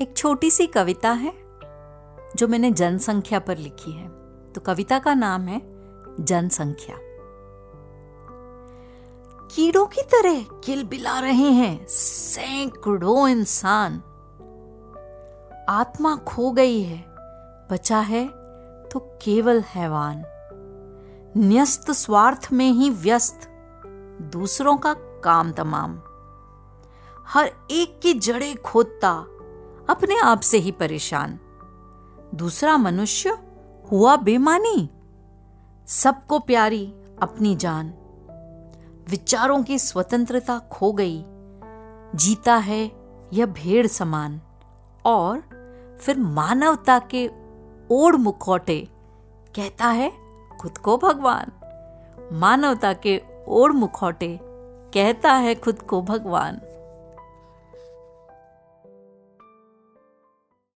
एक छोटी सी कविता है जो मैंने जनसंख्या पर लिखी है। तो कविता का नाम है जनसंख्या। कीड़ों की तरह किलबिला रहे हैं सैकड़ों इंसान, आत्मा खो गई है, बचा है तो केवल हैवान। न्यस्त स्वार्थ में ही व्यस्त, दूसरों का काम तमाम, हर एक की जड़ें खोदता, अपने आप से ही परेशान। दूसरा मनुष्य हुआ बेमानी, सबको प्यारी अपनी जान। विचारों की स्वतंत्रता खो गई, जीता है यह भेड़ समान। और फिर मानवता के ओढ़ मुखौटे कहता है खुद को भगवान। मानवता के ओढ़ मुखौटे कहता है खुद को भगवान।